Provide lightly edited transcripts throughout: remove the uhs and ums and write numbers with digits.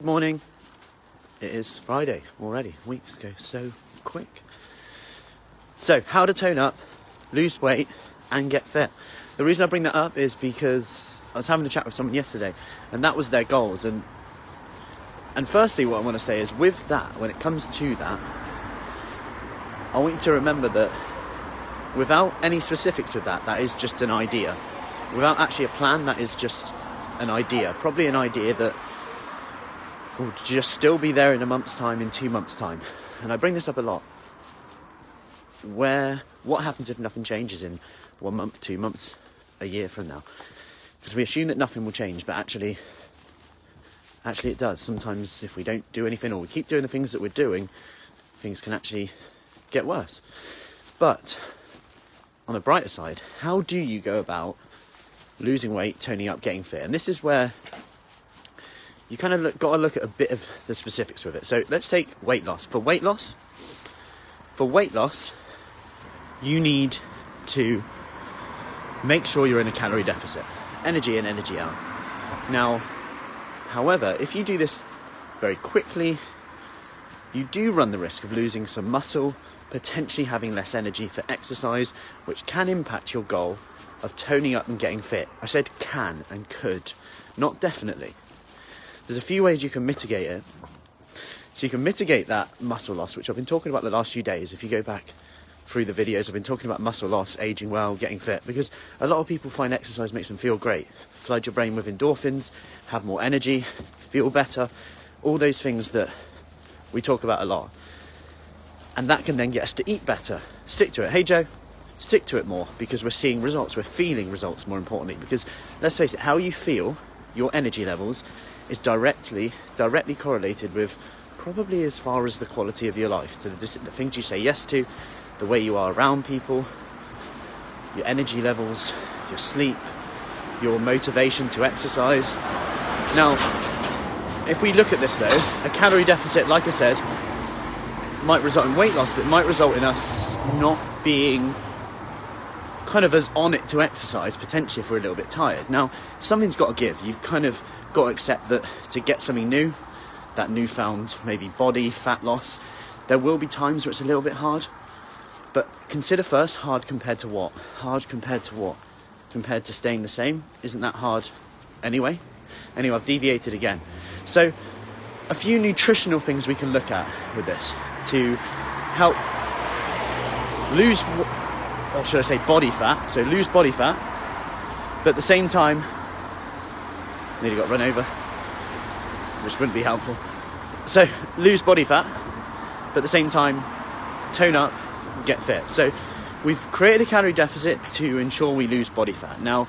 Good morning. It is Friday already. Weeks go so quick. So, how to tone up, lose weight, and get fit. The reason I bring that up is because I was having a chat with someone yesterday, and that was their goals. And firstly, what I want to say is with that, when it comes to that, I want you to remember that without any specifics with that, that is just an idea. Without actually a plan, that is just an idea. Probably an idea that will just still be there in a month's time, in 2 months' time. And I bring this up a lot. What happens if nothing changes in 1 month, 2 months, a year from now? Because we assume that nothing will change, but actually it does. Sometimes if we don't do anything or we keep doing the things that we're doing, things can actually get worse. But on the brighter side, how do you go about losing weight, toning up, getting fit? And this is where you kind of got to look at a bit of the specifics with it. So let's take weight loss. For weight loss, you need to make sure you're in a calorie deficit. Energy in, energy out. Now, however, if you do this very quickly, you do run the risk of losing some muscle, potentially having less energy for exercise, which can impact your goal of toning up and getting fit. I said can and could, not definitely. There's a few ways you can mitigate it. So you can mitigate that muscle loss, which I've been talking about the last few days. If you go back through the videos, I've been talking about muscle loss, aging well, getting fit, because a lot of people find exercise makes them feel great. Flood your brain with endorphins, have more energy, feel better, all those things that we talk about a lot. And that can then get us to eat better. Stick to it. Hey, Joe. Stick to it more, because we're seeing results. We're feeling results, more importantly, because let's face it, how you feel, your energy levels, is directly correlated with probably as far as the quality of your life, to the things you say yes to, the way you are around people, your energy levels, your sleep, your motivation to exercise. Now, if we look at this though, a calorie deficit, like I said, might result in weight loss, but it might result in us not being kind of as on it to exercise, potentially, if we're a little bit tired. Now, something's got to give. You've kind of got to accept that to get something new, that newfound maybe body fat loss, there will be times where it's a little bit hard. But consider first, hard compared to what? Hard compared to what? Compared to staying the same? Isn't that hard anyway? Anyway, I've deviated again. So a few nutritional things we can look at with this to help lose, or should I say body fat, so lose body fat, but at the same time, nearly got run over, which wouldn't be helpful. So lose body fat, but at the same time, tone up, get fit. So we've created a calorie deficit to ensure we lose body fat. Now,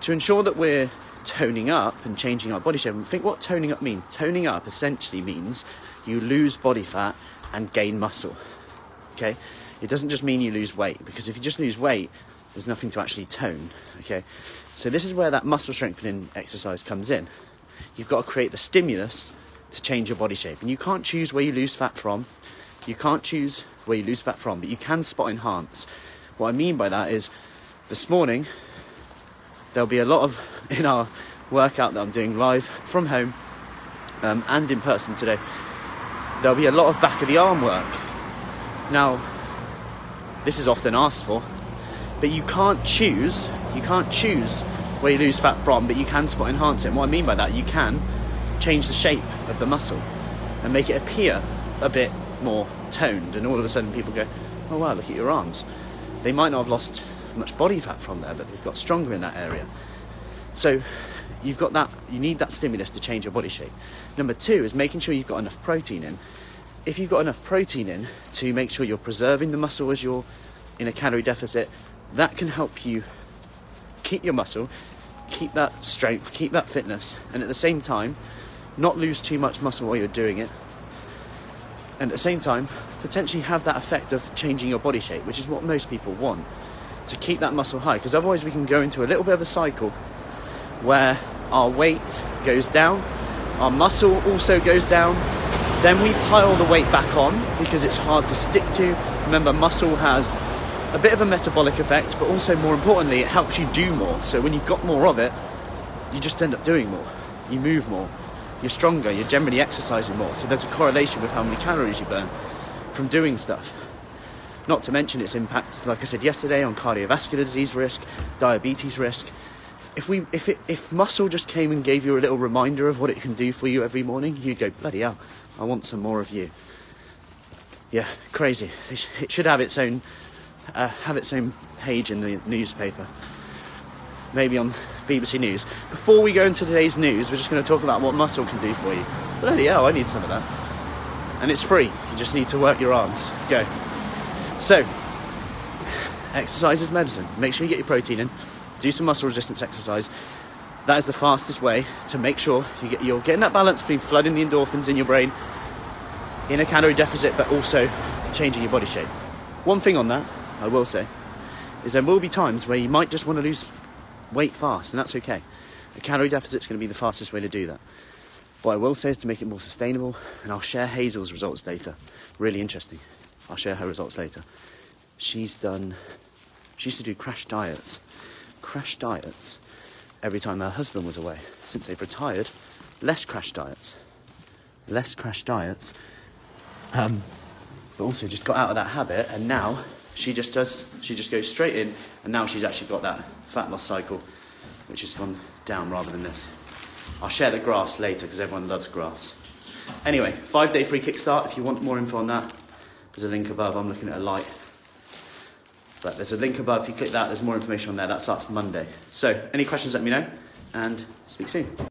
to ensure that we're toning up and changing our body shape, think what toning up means. Toning up essentially means you lose body fat and gain muscle, okay? It doesn't just mean you lose weight, because if you just lose weight, there's nothing to actually tone, okay? So this is where that muscle strengthening exercise comes in. You've got to create the stimulus to change your body shape. And you can't choose where you lose fat from. But you can spot enhance. What I mean by that is this morning, there'll be a lot of, in our workout that I'm doing live from home and in person today, there'll be a lot of back of the arm work. Now, this is often asked for, but you can't choose where you lose fat from, but you can spot enhance it. And what I mean by that, you can change the shape of the muscle and make it appear a bit more toned, and all of a sudden people go, oh wow, look at your arms. They might not have lost much body fat from there, but they've got stronger in that area. So you've got that, you need that stimulus to change your body shape. Number two is making sure you've got enough protein in. If you've got enough protein in to make sure you're preserving the muscle as you're in a calorie deficit, that can help you keep your muscle, keep that strength, keep that fitness, and at the same time, not lose too much muscle while you're doing it. And at the same time, potentially have that effect of changing your body shape, which is what most people want, to keep that muscle high, because otherwise we can go into a little bit of a cycle where our weight goes down, our muscle also goes down, then we pile the weight back on because it's hard to stick to. Remember, muscle has a bit of a metabolic effect, but also more importantly, it helps you do more. So when you've got more of it, you just end up doing more. You move more. you're stronger, you're generally exercising more, so there's a correlation with how many calories you burn from doing stuff. Not to mention its impact, like I said yesterday, on cardiovascular disease risk, diabetes risk. If muscle just came and gave you a little reminder of what it can do for you every morning, you'd go, bloody hell, I want some more of you. Yeah, crazy. It should have its own page in the newspaper, maybe on BBC News. Before we go into today's news, we're just going to talk about what muscle can do for you. Bloody hell, I need some of that. And it's free. You just need to work your arms. Go. So, exercise is medicine. Make sure you get your protein in. Do some muscle resistance exercise. That is the fastest way to make sure you're getting that balance between flooding the endorphins in your brain in a calorie deficit, but also changing your body shape. One thing on that, I will say, is there will be times where you might just want to lose weight fast, and that's okay. A calorie deficit is going to be the fastest way to do that. What I will say is to make it more sustainable, and I'll share Hazel's results later. Really interesting. I'll share her results later. She used to do crash diets every time her husband was away. Since they've retired, less crash diets. But also just got out of that habit, and now she just goes straight in, and now she's actually got that fat loss cycle which has gone down rather than this. I'll share the graphs later because everyone loves graphs. Anyway, 5-day free kickstart. If you want more info on that, there's a link above. I'm looking at a light. But there's a link above. If you click that, there's more information on there. That starts Monday. So any questions, let me know, and speak soon.